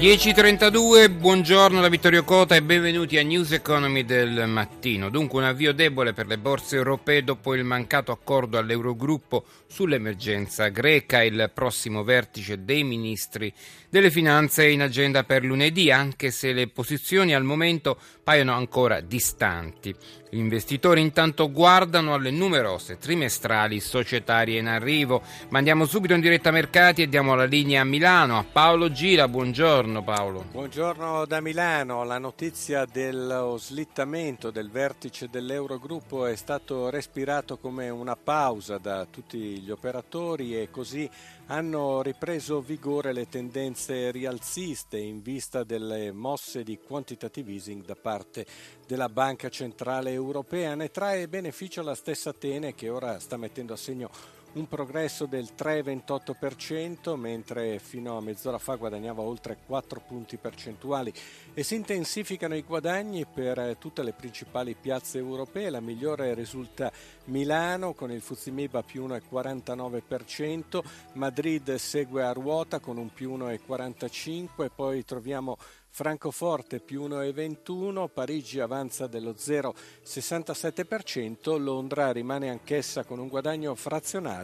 10.32, buongiorno da Vittorio Cota e benvenuti a News Economy del mattino. Dunque un avvio debole per le borse europee dopo il mancato accordo all'Eurogruppo sull'emergenza greca. Il prossimo vertice dei ministri delle finanze è in agenda per lunedì, anche se le posizioni al momento paiono ancora distanti. Gli investitori intanto guardano alle numerose trimestrali societarie in arrivo. Ma andiamo subito in diretta a mercati e diamo la linea a Milano, a Paolo Gila. Buongiorno Paolo. Buongiorno da Milano. La notizia dello slittamento del vertice dell'Eurogruppo è stato respirato come una pausa da tutti gli operatori e così hanno ripreso vigore le tendenze rialziste in vista delle mosse di quantitative easing da parte della Banca Centrale Europea. Ne trae beneficio la stessa Atene, che ora sta mettendo a segno un progresso del 3,28%, mentre fino a mezz'ora fa guadagnava oltre 4 punti percentuali e si intensificano i guadagni per tutte le principali piazze europee. La migliore risulta Milano con il FTSE Mib a più 1,49%, Madrid segue a ruota con un più 1,45%, poi troviamo Francoforte più 1,21%, Parigi avanza dello 0,67%, Londra rimane anch'essa con un guadagno frazionale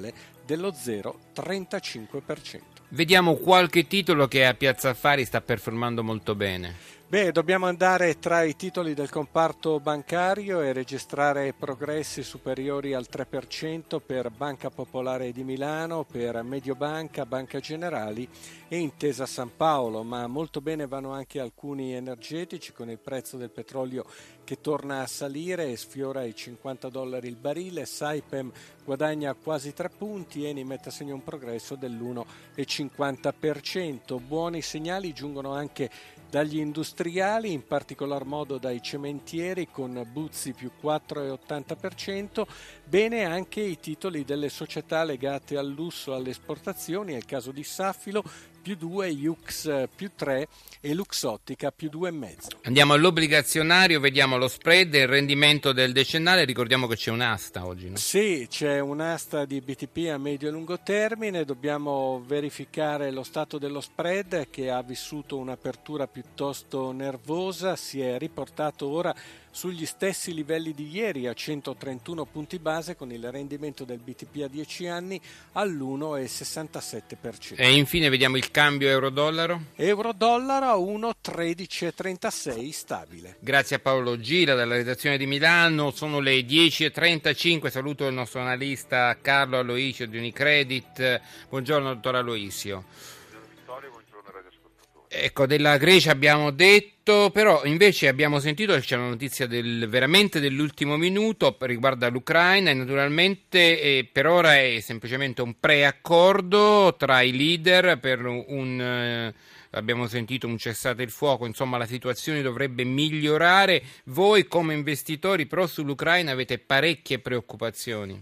dello 0,35%. Vediamo qualche titolo che a Piazza Affari sta performando molto bene. Beh, dobbiamo andare tra i titoli del comparto bancario e registrare progressi superiori al 3% per Banca Popolare di Milano, per Mediobanca, Banca Generali e Intesa San Paolo, ma molto bene vanno anche alcuni energetici, con il prezzo del petrolio che torna a salire e sfiora i $50 il barile. Saipem guadagna quasi 3 punti, Eni mette a segno un progresso dell'1,50%. Buoni segnali giungono anche dagli industriali, in particolar modo dai cementieri con Buzzi più 4,80%, bene anche i titoli delle società legate al lusso, alle esportazioni, è il caso di Saffilo più 2, Iux più 3 e Luxottica più 2,5. Andiamo all'obbligazionario, vediamo lo spread e il rendimento del decennale. Ricordiamo che c'è un'asta oggi, no? Sì, c'è un'asta di BTP a medio e lungo termine, dobbiamo verificare lo stato dello spread, che ha vissuto un'apertura piuttosto nervosa, si è riportato ora sugli stessi livelli di ieri a 131 punti base, con il rendimento del BTP a 10 anni all'1,67%. E infine vediamo il cambio euro-dollaro. Euro-dollaro a 1,1336 stabile. Grazie a Paolo Gila dalla redazione di Milano. Sono le 10.35. Saluto il nostro analista Carlo Aloisio di Unicredit. Buongiorno dottor Aloisio. Buongiorno Vittorio, buongiorno radioascoltatori. Ecco, della Grecia abbiamo detto. Però invece abbiamo sentito che c'è una notizia veramente dell'ultimo minuto, riguarda l'Ucraina e naturalmente per ora è semplicemente un preaccordo tra i leader per abbiamo sentito un cessate il fuoco, insomma la situazione dovrebbe migliorare. Voi come investitori però sull'Ucraina avete parecchie preoccupazioni.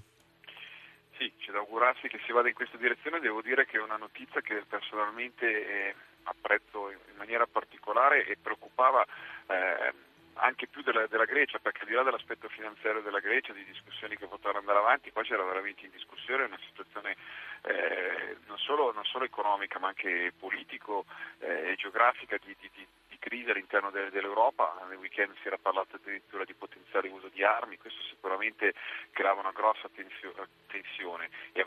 Sì, c'è da augurarsi che si vada in questa direzione. Devo dire che è una notizia che personalmente apprezzo in maniera particolare e preoccupava anche più della Grecia, perché al di là dell'aspetto finanziario della Grecia, di discussioni che potevano andare avanti, qua c'era veramente in discussione una situazione non solo economica ma anche politico e geografica di crisi all'interno dell'Europa. Nel weekend si era parlato addirittura di potenziale uso di armi, questo sicuramente creava una grossa tensione e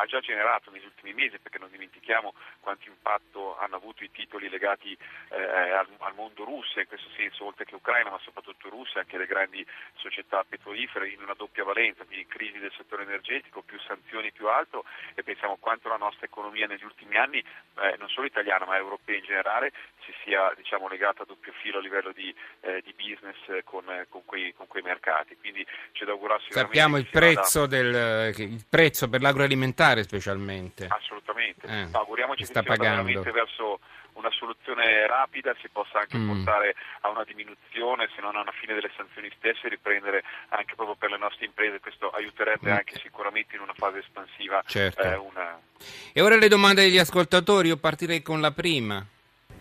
ha già generato negli ultimi mesi, perché non dimentichiamo quanto impatto hanno avuto i titoli legati al mondo russo, in questo senso, oltre che Ucraina ma soprattutto Russia, anche le grandi società petrolifere in una doppia valenza, quindi crisi del settore energetico, più sanzioni, più altro, e pensiamo quanto la nostra economia negli ultimi anni, non solo italiana ma europea in generale, si sia legata a doppio filo a livello di business con quei mercati. Quindi c'è da augurarsi. Sappiamo il prezzo per l'agroalimentare specialmente. Assolutamente. Auguriamoci che sia veramente verso una soluzione rapida, si possa anche portare a una diminuzione, se non a una fine delle sanzioni stesse, riprendere anche proprio per le nostre imprese. Questo aiuterebbe anche sicuramente in una fase espansiva. Certo. E ora le domande degli ascoltatori, io partirei con la prima.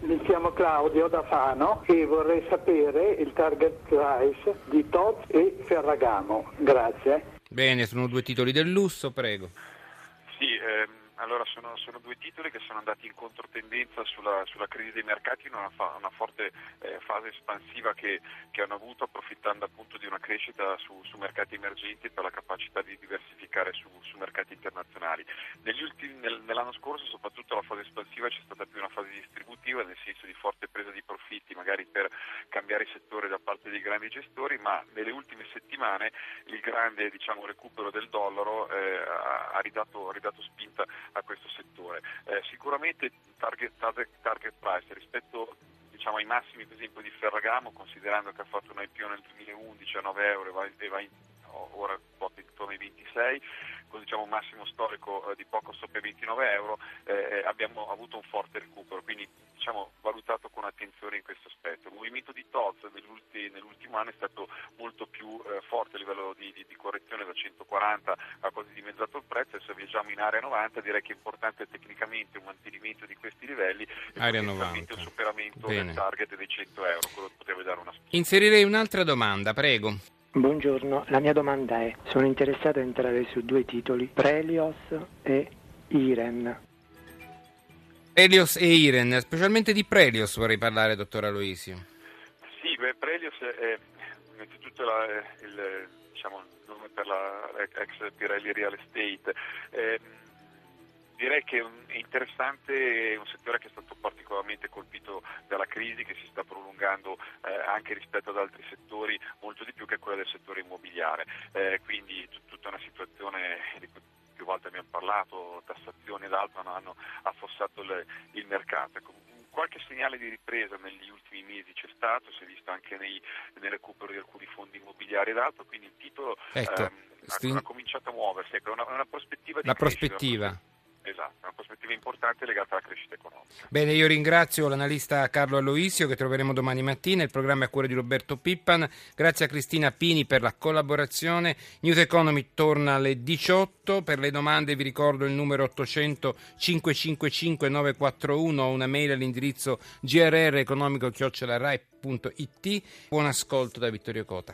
Mi chiamo Claudio da Fano e vorrei sapere il target price di Tod's e Ferragamo. Grazie. Bene, sono due titoli del lusso, prego. Sì, allora sono due titoli che sono andati in controtendenza sulla crisi dei mercati in una forte fase espansiva che hanno avuto, approfittando appunto di una crescita su mercati emergenti e per la capacità di diversificare su mercati internazionali. Nell'anno scorso soprattutto la fase espansiva c'è stata più una fase distributiva, nel senso di forte presa di profitti magari per cambiare settore da parte dei grandi gestori, ma nelle ultime settimane il grande recupero del dollaro ha ridato spinta a questo settore. Sicuramente target price rispetto ai massimi per esempio di Ferragamo, considerando che ha fatto un IPO nel 2011 a 9 euro ora quota intorno ai 26, con un massimo storico di poco sopra i 29 euro, abbiamo avuto un forte recupero, quindi valutato con attenzione in questo aspetto. Il movimento di Tod's nell'ultimo anno è stato molto più forte a livello di correzione, da 140 ha quasi dimezzato il prezzo, adesso viaggiamo in area 90, direi che è importante tecnicamente un mantenimento di questi livelli e un superamento del target dei 100 euro, quello potrebbe dare una spinta. Inserirei un'altra domanda, prego. Buongiorno, la mia domanda è: sono interessato a entrare su due titoli, Prelios e Iren. Prelios e Iren, specialmente di Prelios vorrei parlare, dottor Aloisio. Sì, Prelios è innanzitutto il nome per la ex Pirelli Real Estate. Direi che è interessante, è un settore che è stato particolarmente colpito dalla crisi, che si sta prolungando anche rispetto ad altri settori, molto di più che quella del settore immobiliare. Quindi tutta una situazione di cui più volte abbiamo parlato, tassazione ed altro, hanno affossato il mercato. Qualche segnale di ripresa negli ultimi mesi c'è stato, si è visto anche nel recupero di alcuni fondi immobiliari ed altro, quindi il titolo ha cominciato a muoversi. Ecco, una prospettiva di crescita. Esatto, una prospettiva importante legata alla crescita economica. Bene, io ringrazio l'analista Carlo Aloisio, che troveremo domani mattina. Il programma è a cuore di Roberto Pippan. Grazie a Cristina Pini per la collaborazione. News Economy torna alle 18. Per le domande vi ricordo il numero 800 555 941 o una mail all'indirizzo grreconomico@rai.it. Buon ascolto da Vittorio Cota.